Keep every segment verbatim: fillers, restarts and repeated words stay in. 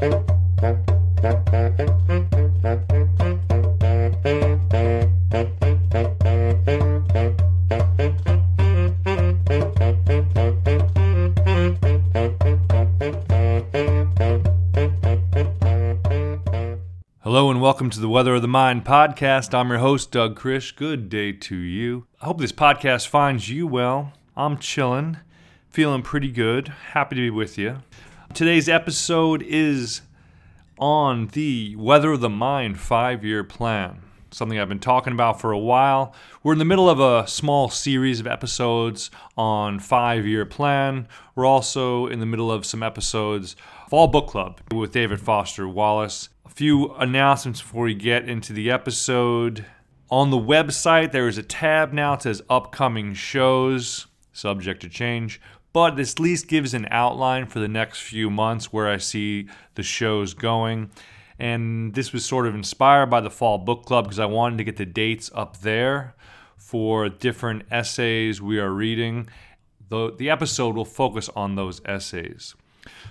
Hello and welcome to the Weather of the Mind podcast. I'm your host, Doug Krish. Good day to you. I hope this podcast finds you well. I'm chilling, feeling pretty good. Happy to be with you. Today's episode is on the Weather of the Mind five-year plan, something I've been talking about for a while. We're in the middle of a small series of episodes on five-year plan. We're also in the middle of some episodes Fall Book Club with David Foster Wallace. A few announcements before we get into the episode. On the website, there is a tab now that says upcoming shows, subject to change, but this at least gives an outline for the next few months where I see the shows going. And this was sort of inspired by the Fall Book Club because I wanted to get the dates up there for different essays we are reading. The, the episode will focus on those essays.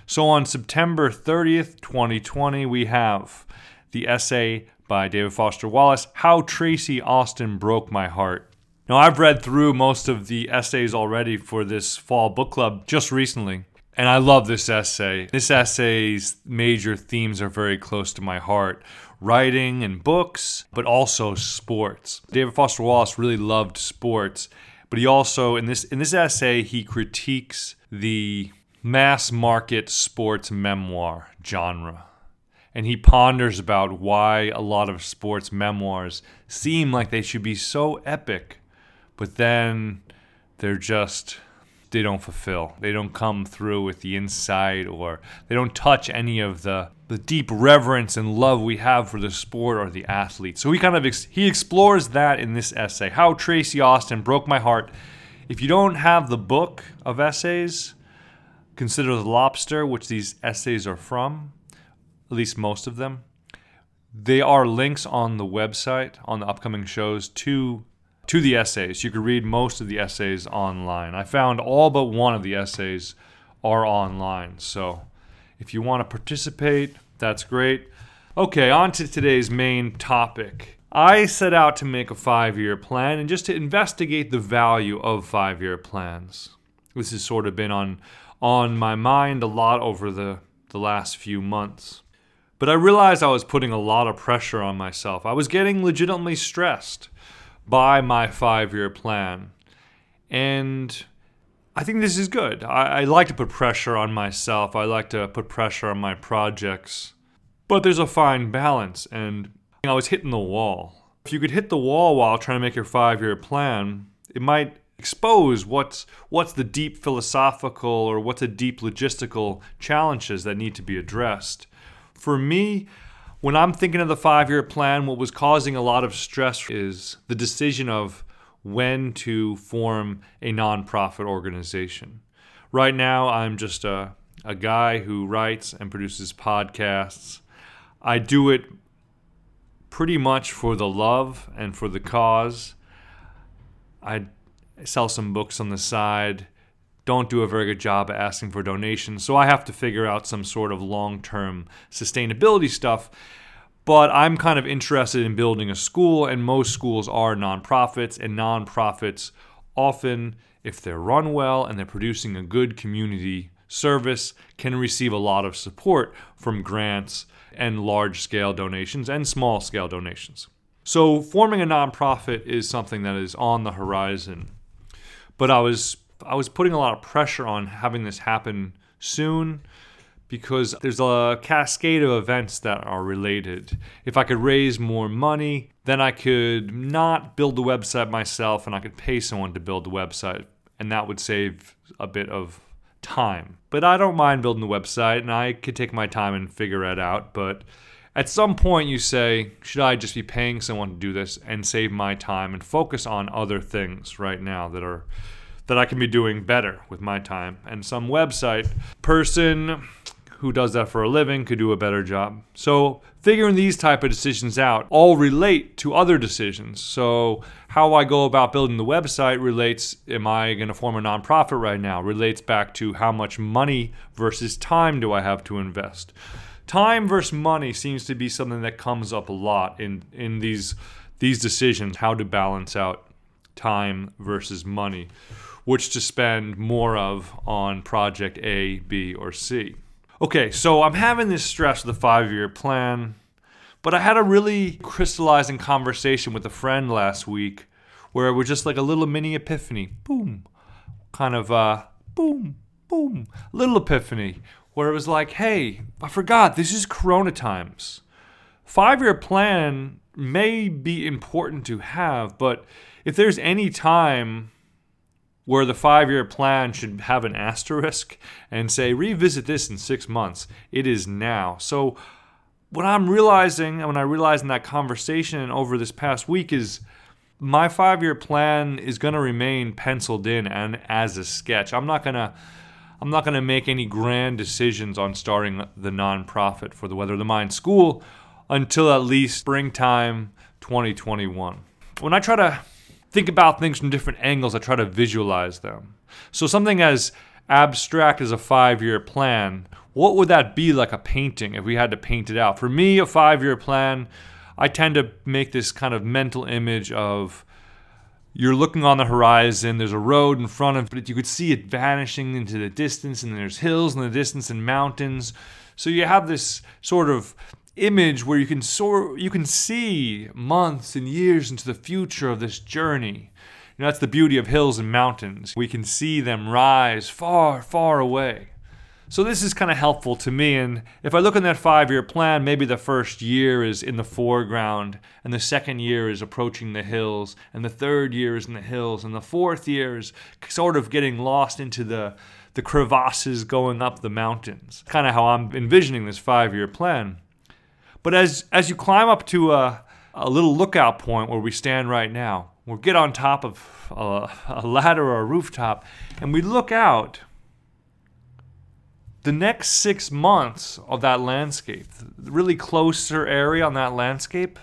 So on September thirtieth, twenty twenty, we have the essay by David Foster Wallace, How Tracy Austin Broke My Heart. Now, I've read through most of the essays already for this Fall Book Club just recently, and I love this essay. This essay's major themes are very close to my heart. Writing and books, but also sports. David Foster Wallace really loved sports, but he also, in this in this essay, he critiques the mass market sports memoir genre. And he ponders about why a lot of sports memoirs seem like they should be so epic, but then they're just, they don't fulfill. They don't come through with the insight, or they don't touch any of the, the deep reverence and love we have for the sport or the athlete. So he kind of, ex- he explores that in this essay, How Tracy Austin Broke My Heart. If you don't have the book of essays, consider The Lobster, which these essays are from, at least most of them. They are links on the website, on the upcoming shows, to, to the essays. You can read most of the essays online. I found all but one of the essays are online. So if you want to participate, that's great. Okay, on to today's main topic. I set out to make a five-year plan and just to investigate the value of five-year plans. This has sort of been on... on my mind a lot over the, the last few months. But I realized I was putting a lot of pressure on myself. I was getting legitimately stressed by my five-year plan. And I think this is good. I, I like to put pressure on myself. I like to put pressure on my projects. But there's a fine balance, and I was hitting the wall. If you could hit the wall while trying to make your five-year plan, it might expose what's what's the deep philosophical or what's a deep logistical challenges that need to be addressed. For me, when I'm thinking of the five-year plan, what was causing a lot of stress is the decision of when to form a nonprofit organization. Right now, I'm just a, a guy who writes and produces podcasts. I do it pretty much for the love and for the cause. I I sell some books on the side, don't do a very good job at asking for donations, so I have to figure out some sort of long-term sustainability stuff. But I'm kind of interested in building a school, and most schools are nonprofits, and nonprofits often, if they're run well and they're producing a good community service, can receive a lot of support from grants and large-scale donations and small-scale donations. So forming a nonprofit is something that is on the horizon. But I was I was putting a lot of pressure on having this happen soon because there's a cascade of events that are related. If I could raise more money, then I could not build the website myself and I could pay someone to build the website, and that would save a bit of time. But I don't mind building the website, and I could take my time and figure it out, but at some point you say, should I just be paying someone to do this and save my time and focus on other things right now that are that I can be doing better with my time? And some website person who does that for a living could do a better job. So figuring these type of decisions out all relate to other decisions. So how I go about building the website relates, am I going to form a nonprofit right now? Relates back to how much money versus time do I have to invest? time versus money seems to be something that comes up a lot in in these these decisions, how to balance out time versus money, which to spend more of on project A, B, or C. Okay, so I'm having this stress with the five-year plan, but I had a really crystallizing conversation with a friend last week where it was just like a little mini epiphany. Boom. Kind of uh, boom, boom. Little epiphany where it was like, hey, I forgot, this is Corona times. Five-year plan may be important to have, but if there's any time where the five-year plan should have an asterisk and say, revisit this in six months, it is now. So what I'm realizing, and when I realized in that conversation over this past week, is my five-year plan is going to remain penciled in and as a sketch. I'm not going to I'm not going to make any grand decisions on starting the nonprofit for the Weather of the Mind School until at least springtime twenty twenty-one. When I try to think about things from different angles, I try to visualize them. So something as abstract as a five-year plan, what would that be like a painting if we had to paint it out? For me, a five-year plan, I tend to make this kind of mental image of you're looking on the horizon, there's a road in front of it, but you could see it vanishing into the distance, and there's hills in the distance and mountains. So you have this sort of image where you can sort you can see months and years into the future of this journey. You know, that's the beauty of hills and mountains. We can see them rise far, far away. So this is kind of helpful to me. And if I look in that five-year plan, maybe the first year is in the foreground, and the second year is approaching the hills, and the third year is in the hills, and the fourth year is sort of getting lost into the the crevasses going up the mountains. Kind of how I'm envisioning this five-year plan. But as as you climb up to a, a little lookout point where we stand right now, we'll get on top of a, a ladder or a rooftop, and we look out the next six months of that landscape, the really closer area on that landscape.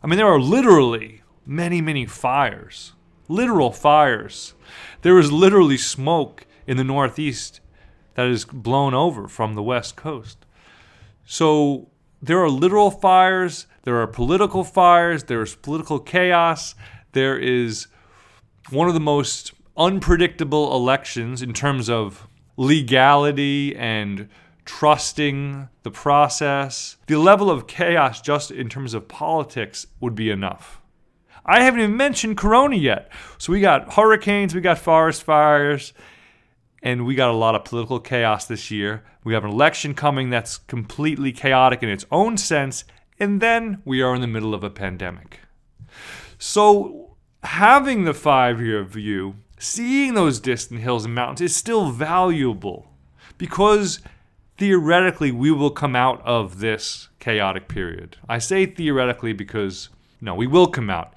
I mean, there are literally many, many fires, literal fires. There is literally smoke in the Northeast that is blown over from the West Coast. So there are literal fires, there are political fires, there is political chaos, there is one of the most unpredictable elections in terms of legality and trusting the process. The level of chaos just in terms of politics would be enough. I haven't even mentioned Corona yet. So we got hurricanes, we got forest fires, and we got a lot of political chaos this year. We have an election coming that's completely chaotic in its own sense. And then we are in the middle of a pandemic. So having the five-year view, seeing those distant hills and mountains is still valuable, because theoretically we will come out of this chaotic period. I say theoretically because, no, we will come out.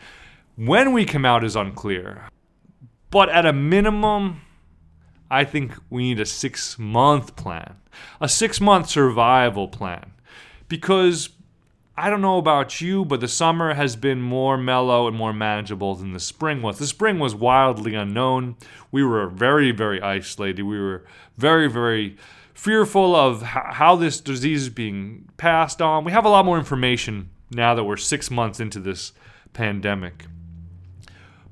When we come out is unclear. But at a minimum, I think we need a six-month plan, a six-month survival plan, because I don't know about you, but the summer has been more mellow and more manageable than the spring was. The spring was wildly unknown. We were very, very isolated. We were very, very fearful of how this disease is being passed on. We have a lot more information now that we're six months into this pandemic.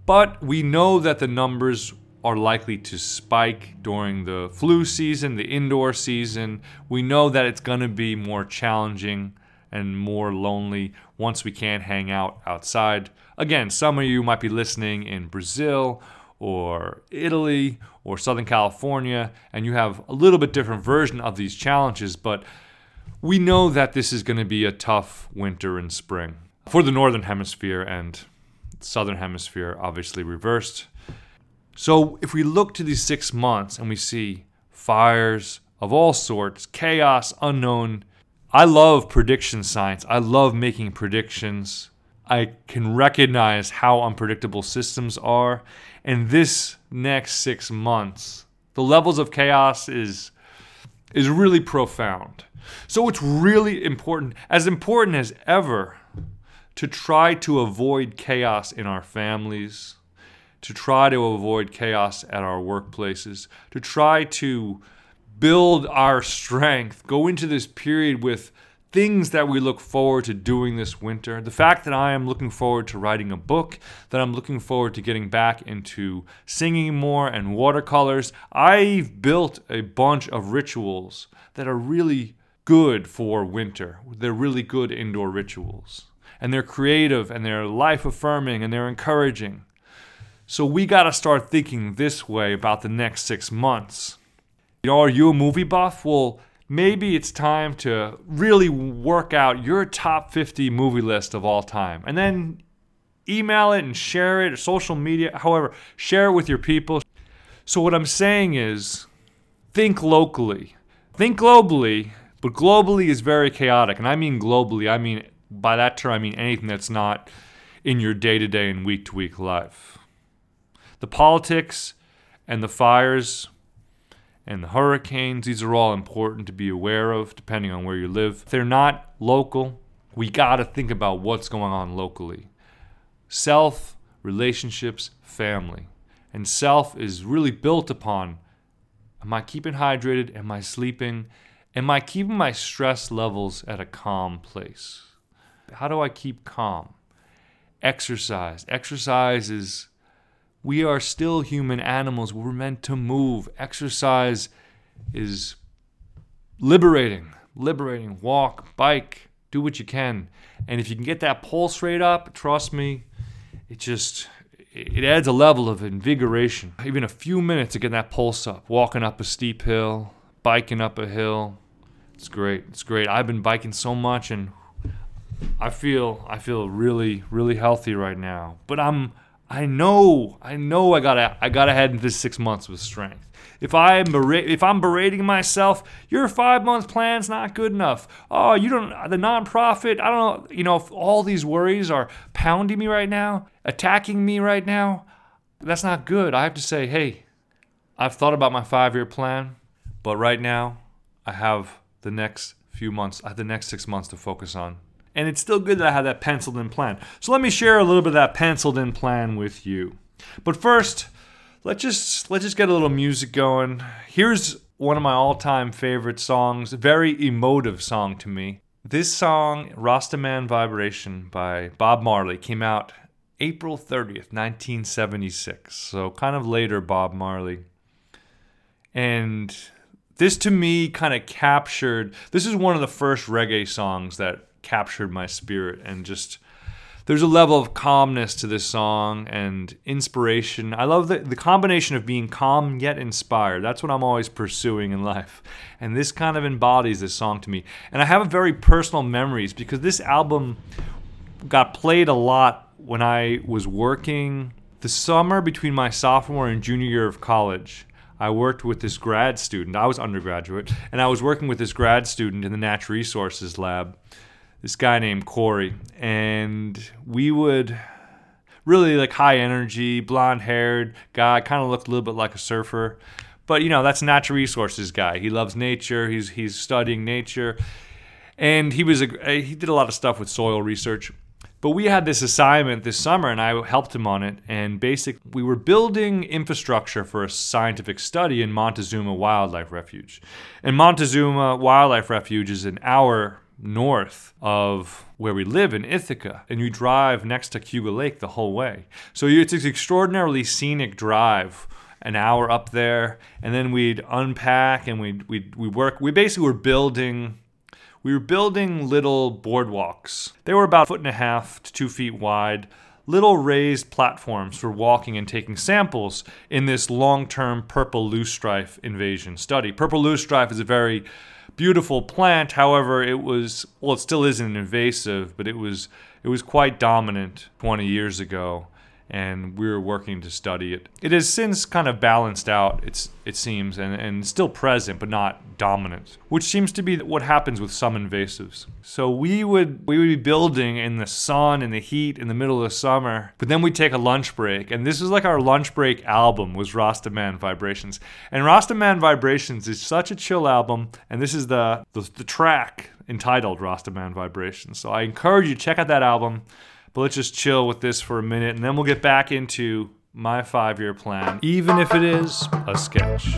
But we know that the numbers are likely to spike during the flu season, the indoor season. We know that it's going to be more challenging and more lonely once we can't hang out outside. Again, some of you might be listening in Brazil or Italy or Southern California, and you have a little bit different version of these challenges, but we know that this is going to be a tough winter and spring for the Northern Hemisphere, and Southern Hemisphere obviously reversed. So if we look to these six months and we see fires of all sorts, chaos, unknown, I love prediction science. I love making predictions. I can recognize how unpredictable systems are. And this next six months, the levels of chaos is, is really profound. So it's really important, as important as ever, to try to avoid chaos in our families, to try to avoid chaos at our workplaces, to try to build our strength, go into this period with things that we look forward to doing this winter. The fact that I am looking forward to writing a book, that I'm looking forward to getting back into singing more and watercolors. I've built a bunch of rituals that are really good for winter. They're really good indoor rituals. And they're creative and they're life-affirming and they're encouraging. So we got to start thinking this way about the next six months. You know, are you a movie buff? Well, maybe it's time to really work out your top fifty movie list of all time. And then email it and share it, or social media, however, share it with your people. So what I'm saying is, think locally. Think globally, but globally is very chaotic. And I mean globally, I mean, by that term, I mean anything that's not in your day-to-day and week-to-week life. The politics and the fires and the hurricanes, these are all important to be aware of, depending on where you live. If they're not local, we got to think about what's going on locally. Self, relationships, family. And self is really built upon, am I keeping hydrated? Am I sleeping? Am I keeping my stress levels at a calm place? How do I keep calm? Exercise. Exercise is... We are still human animals. We're meant to move. Exercise is liberating. Liberating. Walk, bike, do what you can. And if you can get that pulse rate up, trust me, it just, it adds a level of invigoration. Even a few minutes to get that pulse up. Walking up a steep hill, biking up a hill. It's great. It's great. I've been biking so much and I feel, I feel really, really healthy right now. But I'm... I know, I know I gotta, I gotta head into this six months with strength. If I'm, bera- if I'm berating myself, your five month plan's not good enough. Oh, you don't, the nonprofit, I don't know, you know, if all these worries are pounding me right now, attacking me right now, that's not good. I have to say, hey, I've thought about my five year plan, but right now I have the next few months, I have the next six months to focus on. And it's still good that I have that penciled-in plan. So let me share a little bit of that penciled-in plan with you. But first, let's just let's just get a little music going. Here's one of my all-time favorite songs, a very emotive song to me. This song, Rastaman Vibration by Bob Marley, came out April thirtieth, nineteen seventy-six. So kind of later, Bob Marley. And this, to me, kind of captured... This is one of the first reggae songs that... captured my spirit, and just there's a level of calmness to this song and inspiration. I love the, the combination of being calm yet inspired. That's what I'm always pursuing in life, and this kind of embodies this song to me. And I have very personal memories because this album got played a lot when I was working the summer between my sophomore and junior year of college. I worked with this grad student. I was undergraduate, and I was working with this grad student in the natural resources lab, this guy named Corey, and we would really like high energy, blonde haired guy, kind of looked a little bit like a surfer, but you know, that's a natural resources guy. He loves nature. He's, he's studying nature, and he was, a, he did a lot of stuff with soil research, but we had this assignment this summer and I helped him on it. And basically we were building infrastructure for a scientific study in Montezuma Wildlife Refuge, and Montezuma Wildlife Refuge is an hour north of where we live in Ithaca, and you drive next to Cayuga Lake the whole way. So it's an extraordinarily scenic drive, an hour up there, and then we'd unpack and we'd we'd we work. We basically were building, we were building little boardwalks. They were about a foot and a half to two feet wide, little raised platforms for walking and taking samples in this long-term purple loosestrife invasion study. Purple loosestrife is a very beautiful plant, however, it was, well, it still isn't invasive, but it was it was quite dominant twenty years ago, and we were working to study it. It has since kind of balanced out, it's it seems, and, and still present, but not dominant, which seems to be what happens with some invasives. So we would we would be building in the sun and the heat in the middle of the summer, but then we'd take a lunch break, and this was like our lunch break album was Rastaman Vibrations. And Rastaman Vibrations is such a chill album, and this is the, the, the track entitled Rastaman Vibrations. So I encourage you to check out that album. But let's just chill with this for a minute, and then we'll get back into my five-year plan, even if it is a sketch.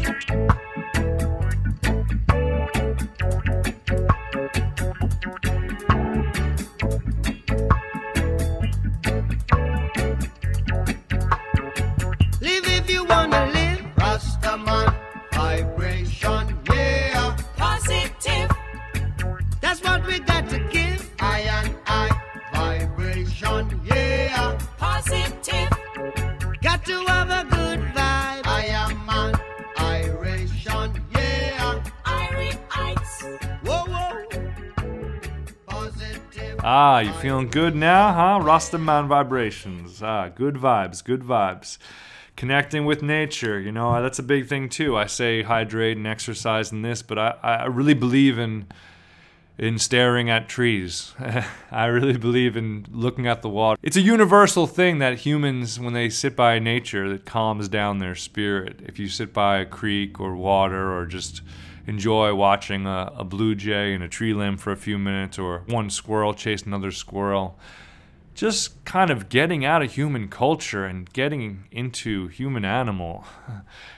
Ah, you feeling good now, huh? Rastaman Vibrations. Ah, good vibes, good vibes. Connecting with nature, you know, that's a big thing too. I say hydrate and exercise and this, but I, I really believe in in staring at trees. I really believe in looking at the water. It's a universal thing that humans, when they sit by nature, it calms down their spirit. If you sit by a creek or water or just enjoy watching a, a blue jay in a tree limb for a few minutes, or one squirrel chase another squirrel, just kind of getting out of human culture and getting into human animal,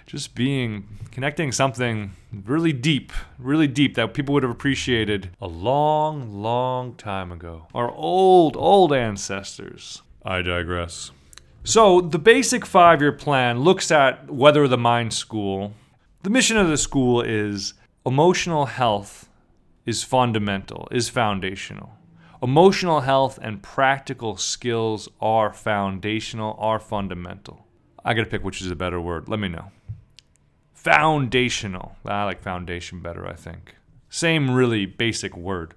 just being, connecting something really deep, really deep that people would have appreciated a long, long time ago. Our old, old ancestors. I digress. So the basic five-year plan looks at Weather of the Mind School. The mission of the school is emotional health is fundamental, is foundational. Emotional health and practical skills are foundational, are fundamental. I gotta pick which is a better word. Let me know. Foundational. I like foundation better, I think. Same really basic word.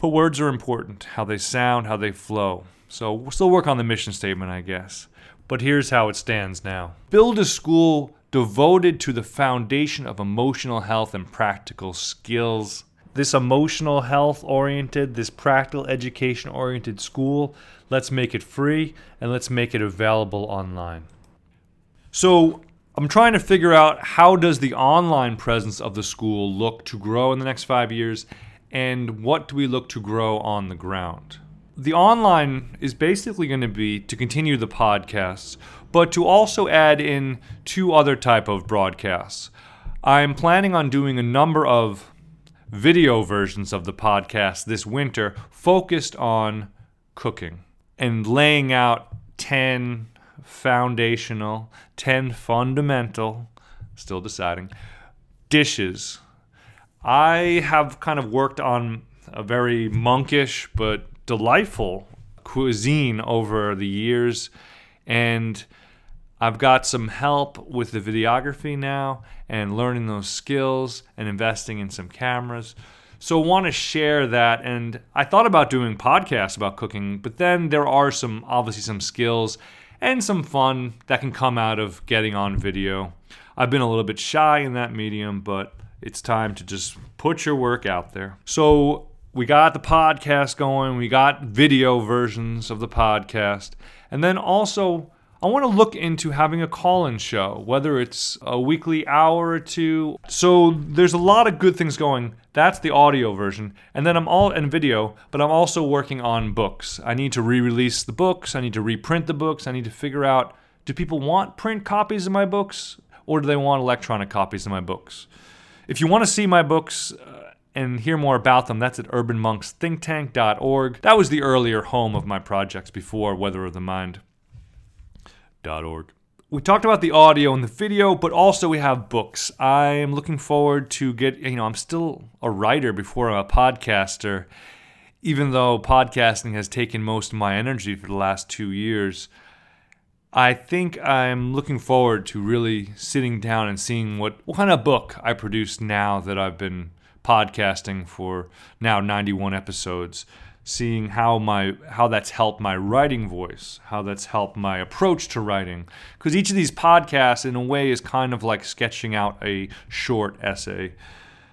But words are important. How they sound, how they flow. So we'll still work on the mission statement, I guess. But here's how it stands now. Build a school devoted to the foundation of emotional health and practical skills. This emotional health-oriented, this practical education-oriented school, let's make it free and let's make it available online. So I'm trying to figure out how does the online presence of the school look to grow in the next five years, and what do we look to grow on the ground? The online is basically going to be to continue the podcasts, but to also add in two other type of broadcasts. I'm planning on doing a number of video versions of the podcast this winter focused on cooking and laying out ten foundational, ten fundamental, still deciding, dishes. I have kind of worked on a very monkish but delightful cuisine over the years, and I've got some help with the videography now and learning those skills and investing in some cameras. So I want to share that. And I thought about doing podcasts about cooking, but then there are some, obviously some skills and some fun that can come out of getting on video. I've been a little bit shy in that medium, but it's time to just put your work out there. So we got the podcast going. We got video versions of the podcast. And then also, I want to look into having a call-in show, whether it's a weekly hour or two. So there's a lot of good things going. That's the audio version. And then I'm all in video, but I'm also working on books. I need to re-release the books. I need to reprint the books. I need to figure out, do people want print copies of my books, or do they want electronic copies of my books? If you want to see my books uh, and hear more about them, that's at urban monks think tank dot org. That was the earlier home of my projects before Weather of the Mind. We talked about the audio and the video, but also we have books. I am looking forward to get, you know, I'm still a writer before I'm a podcaster, even though podcasting has taken most of my energy for the last two years. I think I'm looking forward to really sitting down and seeing what, what kind of book I produce now that I've been podcasting for now ninety-one episodes. Seeing how my how that's helped my writing voice, how that's helped my approach to writing. Because each of these podcasts, in a way, is kind of like sketching out a short essay.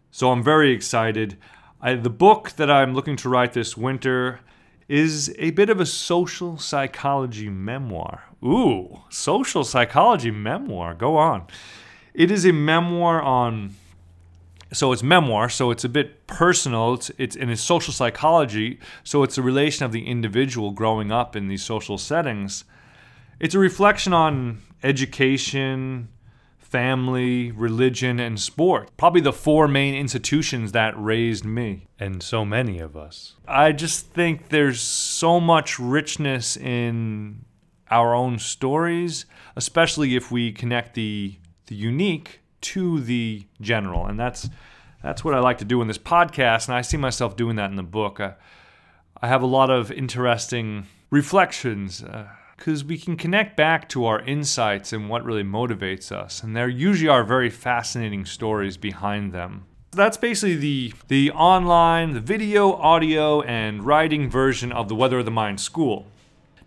So I'm very excited. I, the book that I'm looking to write this winter is a bit of a social psychology memoir. Ooh, social psychology memoir. Go on. It is a memoir on... So it's memoir, so it's a bit personal, it's, it's in social psychology, so it's a relation of the individual growing up in these social settings. It's a reflection on education, family, religion, and sport. Probably the four main institutions that raised me. And so many of us. I just think there's so much richness in our own stories, especially if we connect the, the unique to the general, and that's that's what I like to do in this podcast, and I see myself doing that in the book. I, I have a lot of interesting reflections because uh, we can connect back to our insights and what really motivates us, and there usually are very fascinating stories behind them. that's basically the the online, the video, audio, and writing version of the Weather of the Mind School.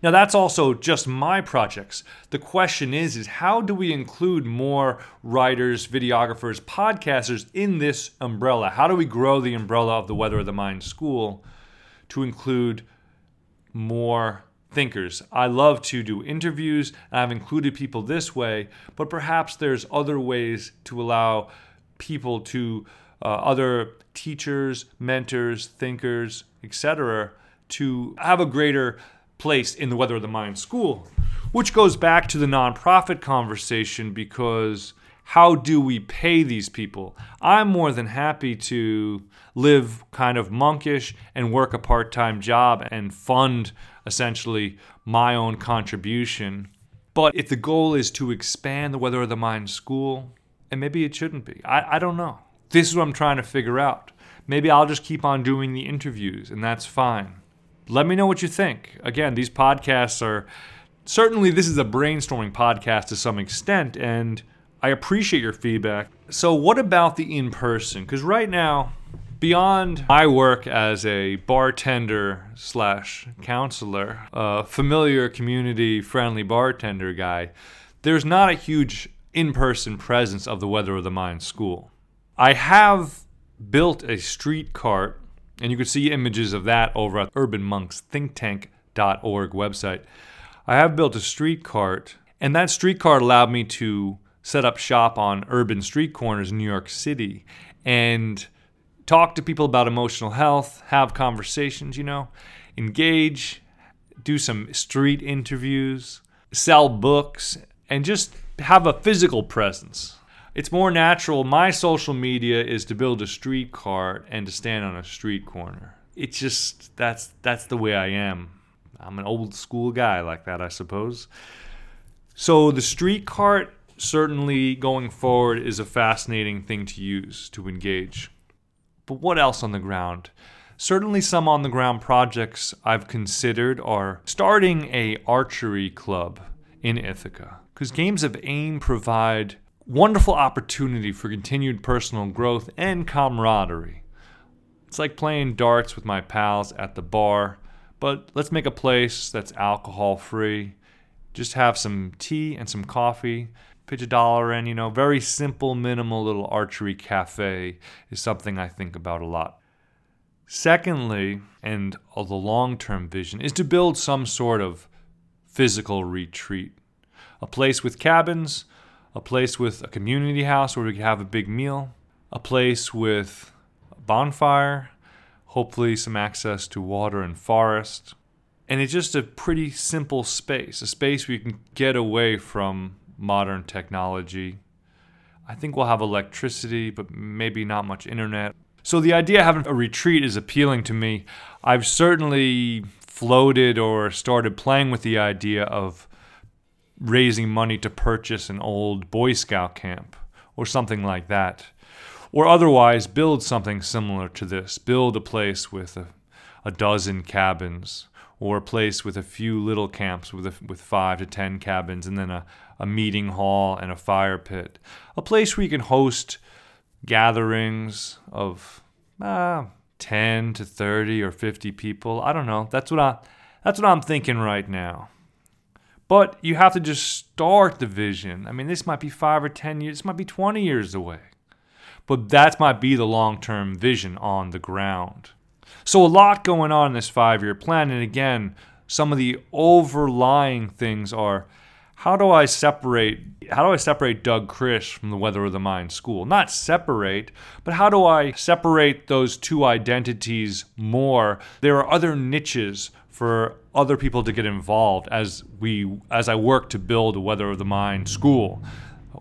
Now that's also just my projects. The question is, is how do we include more writers, videographers, podcasters in this umbrella? How do we grow the umbrella of the Weather of the Mind School to include more thinkers? I love to do interviews, and I've included people this way, but perhaps there's other ways to allow people to, uh, other teachers, mentors, thinkers, et cetera, to have a greater place in the Weather of the Mind School, which goes back to the nonprofit conversation, because how do we pay these people? I'm more than happy to live kind of monkish and work a part-time job and fund essentially my own contribution. But if the goal is to expand the Weather of the Mind School, and maybe it shouldn't be. I, I don't know. This is what I'm trying to figure out. Maybe I'll just keep on doing the interviews, and that's fine. Let me know what you think. Again, these podcasts are, certainly this is a brainstorming podcast to some extent, and I appreciate your feedback. So what about the in-person? Because right now, beyond my work as a bartender slash counselor, a familiar community-friendly bartender guy, there's not a huge in-person presence of the Weather of the Mind School. I have built a street cart, and you can see images of that over at urban monks think tank dot org website. I have built a street cart, and that street cart allowed me to set up shop on urban street corners in New York City and talk to people about emotional health, have conversations, you know, engage, do some street interviews, sell books, and just have a physical presence. It's more natural. My social media is to build a street cart and to stand on a street corner. It's just, that's that's the way I am. I'm an old school guy like that, I suppose. So the street cart, certainly going forward, is a fascinating thing to use, to engage. But what else on the ground? Certainly some on-the-ground projects I've considered are starting an archery club in Ithaca, because games of aim provide wonderful opportunity for continued personal growth and camaraderie. It's like playing darts with my pals at the bar, but let's make a place that's alcohol-free. Just have some tea and some coffee, pitch a dollar in, you know, very simple, minimal little archery cafe is something I think about a lot. Secondly, and the long-term vision, is to build some sort of physical retreat. A place with cabins, a place with a community house where we can have a big meal, a place with a bonfire, hopefully some access to water and forest. And it's just a pretty simple space, a space where you can get away from modern technology. I think we'll have electricity, but maybe not much internet. So the idea of having a retreat is appealing to me. I've certainly floated or started playing with the idea of raising money to purchase an old Boy Scout camp or something like that. Or otherwise build something similar to this. Build a place with a, a dozen cabins, or a place with a few little camps with a, with five to ten cabins, and then a, a meeting hall and a fire pit. A place where you can host gatherings of uh, ten to thirty or fifty people. I don't know. That's what I, that's what I'm thinking right now. But you have to just start the vision. I mean, this might be five or ten years, this might be twenty years away. But that might be the long-term vision on the ground. So a lot going on in this five-year plan. And again, some of the overlying things are, how do I separate, how do I separate Doug Krish from the Weather of the Mind School? Not separate, but how do I separate those two identities more? There are other niches for other people to get involved as we, as I work to build a Weather of the Mind School,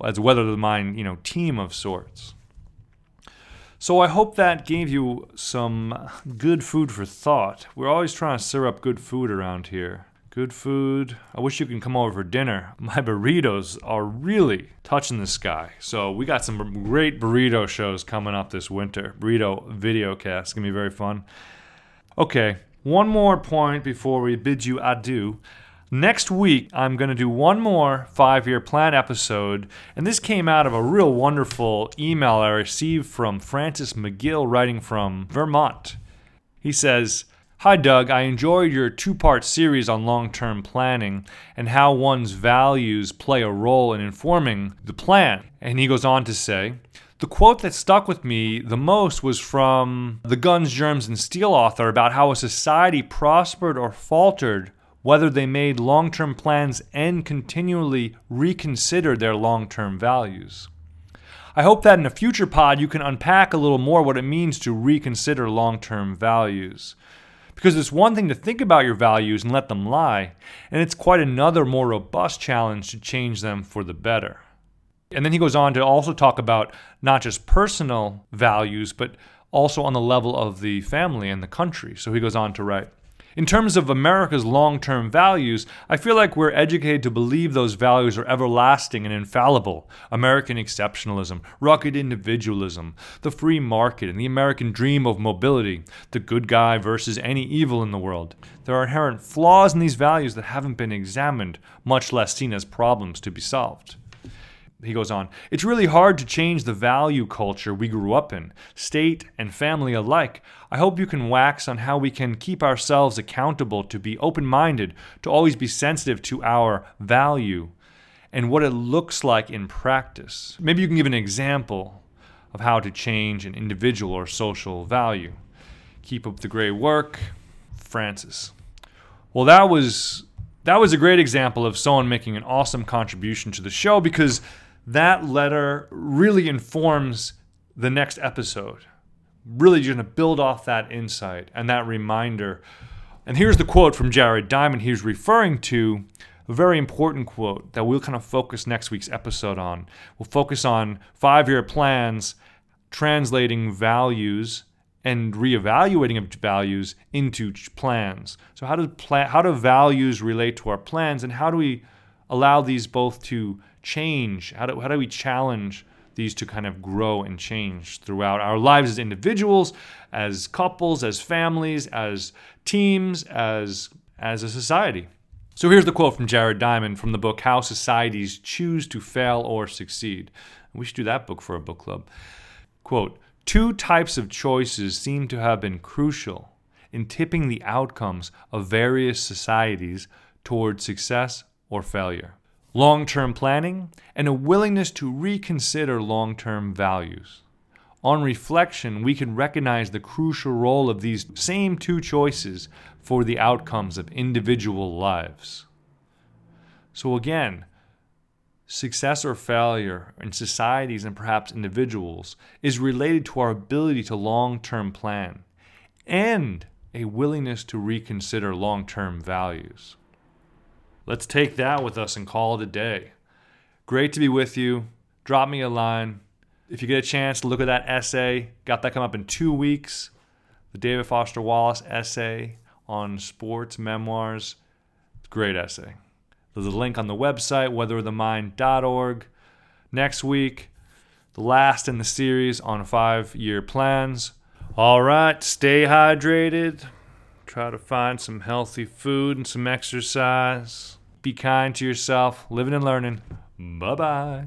as a Weather of the Mind, you know, team of sorts. So I hope that gave you some good food for thought. We're always trying to serve up good food around here. Good food. I wish you can come over for dinner. My burritos are really touching the sky. So we got some great burrito shows coming up this winter. Burrito video cast. It's going to be very fun. Okay. One more point before we bid you adieu. Next week, I'm going to do one more five-year plan episode, and this came out of a real wonderful email I received from Francis McGill writing from Vermont. He says, "Hi Doug, I enjoyed your two-part series on long-term planning and how one's values play a role in informing the plan." And he goes on to say, "The quote that stuck with me the most was from the Guns, Germs, and Steel author about how a society prospered or faltered whether they made long-term plans and continually reconsidered their long-term values. I hope that in a future pod you can unpack a little more what it means to reconsider long-term values. Because it's one thing to think about your values and let them lie, and it's quite another more robust challenge to change them for the better." And then he goes on to also talk about not just personal values, but also on the level of the family and the country. So he goes on to write, "In terms of America's long-term values, I feel like we're educated to believe those values are everlasting and infallible. American exceptionalism, rugged individualism, the free market, and the American dream of mobility, the good guy versus any evil in the world. There are inherent flaws in these values that haven't been examined, much less seen as problems to be solved." He goes on, "It's really hard to change the value culture we grew up in, state and family alike. I hope you can wax on how we can keep ourselves accountable, to be open-minded, to always be sensitive to our value and what it looks like in practice. Maybe you can give an example of how to change an individual or social value. Keep up the great work, Francis." Well, that was that was a great example of someone making an awesome contribution to the show, because that letter really informs the next episode. Really, you're going to build off that insight and that reminder. And here's the quote from Jared Diamond he's referring to, a very important quote that we'll kind of focus next week's episode on. We'll focus on five-year plans, translating values, and reevaluating of values into plans. So how do plan, how do values relate to our plans, and how do we allow these both to change? How do, how do we challenge these to kind of grow and change throughout our lives as individuals, as couples, as families, as teams, as, as a society? So here's the quote from Jared Diamond from the book How Societies Choose to Fail or Succeed. We should do that book for a book club. Quote, "Two types of choices seem to have been crucial in tipping the outcomes of various societies toward success or failure. Long-term planning, and a willingness to reconsider long-term values. On reflection, we can recognize the crucial role of these same two choices for the outcomes of individual lives." So again, success or failure in societies and perhaps individuals is related to our ability to long-term plan and a willingness to reconsider long-term values. Let's take that with us and call it a day. Great to be with you. Drop me a line. If you get a chance, look at that essay. Got that come up in two weeks. The David Foster Wallace essay on sports memoirs. Great essay. There's a link on the website, weather of the mind dot org. Next week, the last in the series on five-year plans. All right, stay hydrated. Try to find some healthy food and some exercise. Be kind to yourself, living and learning. Bye-bye.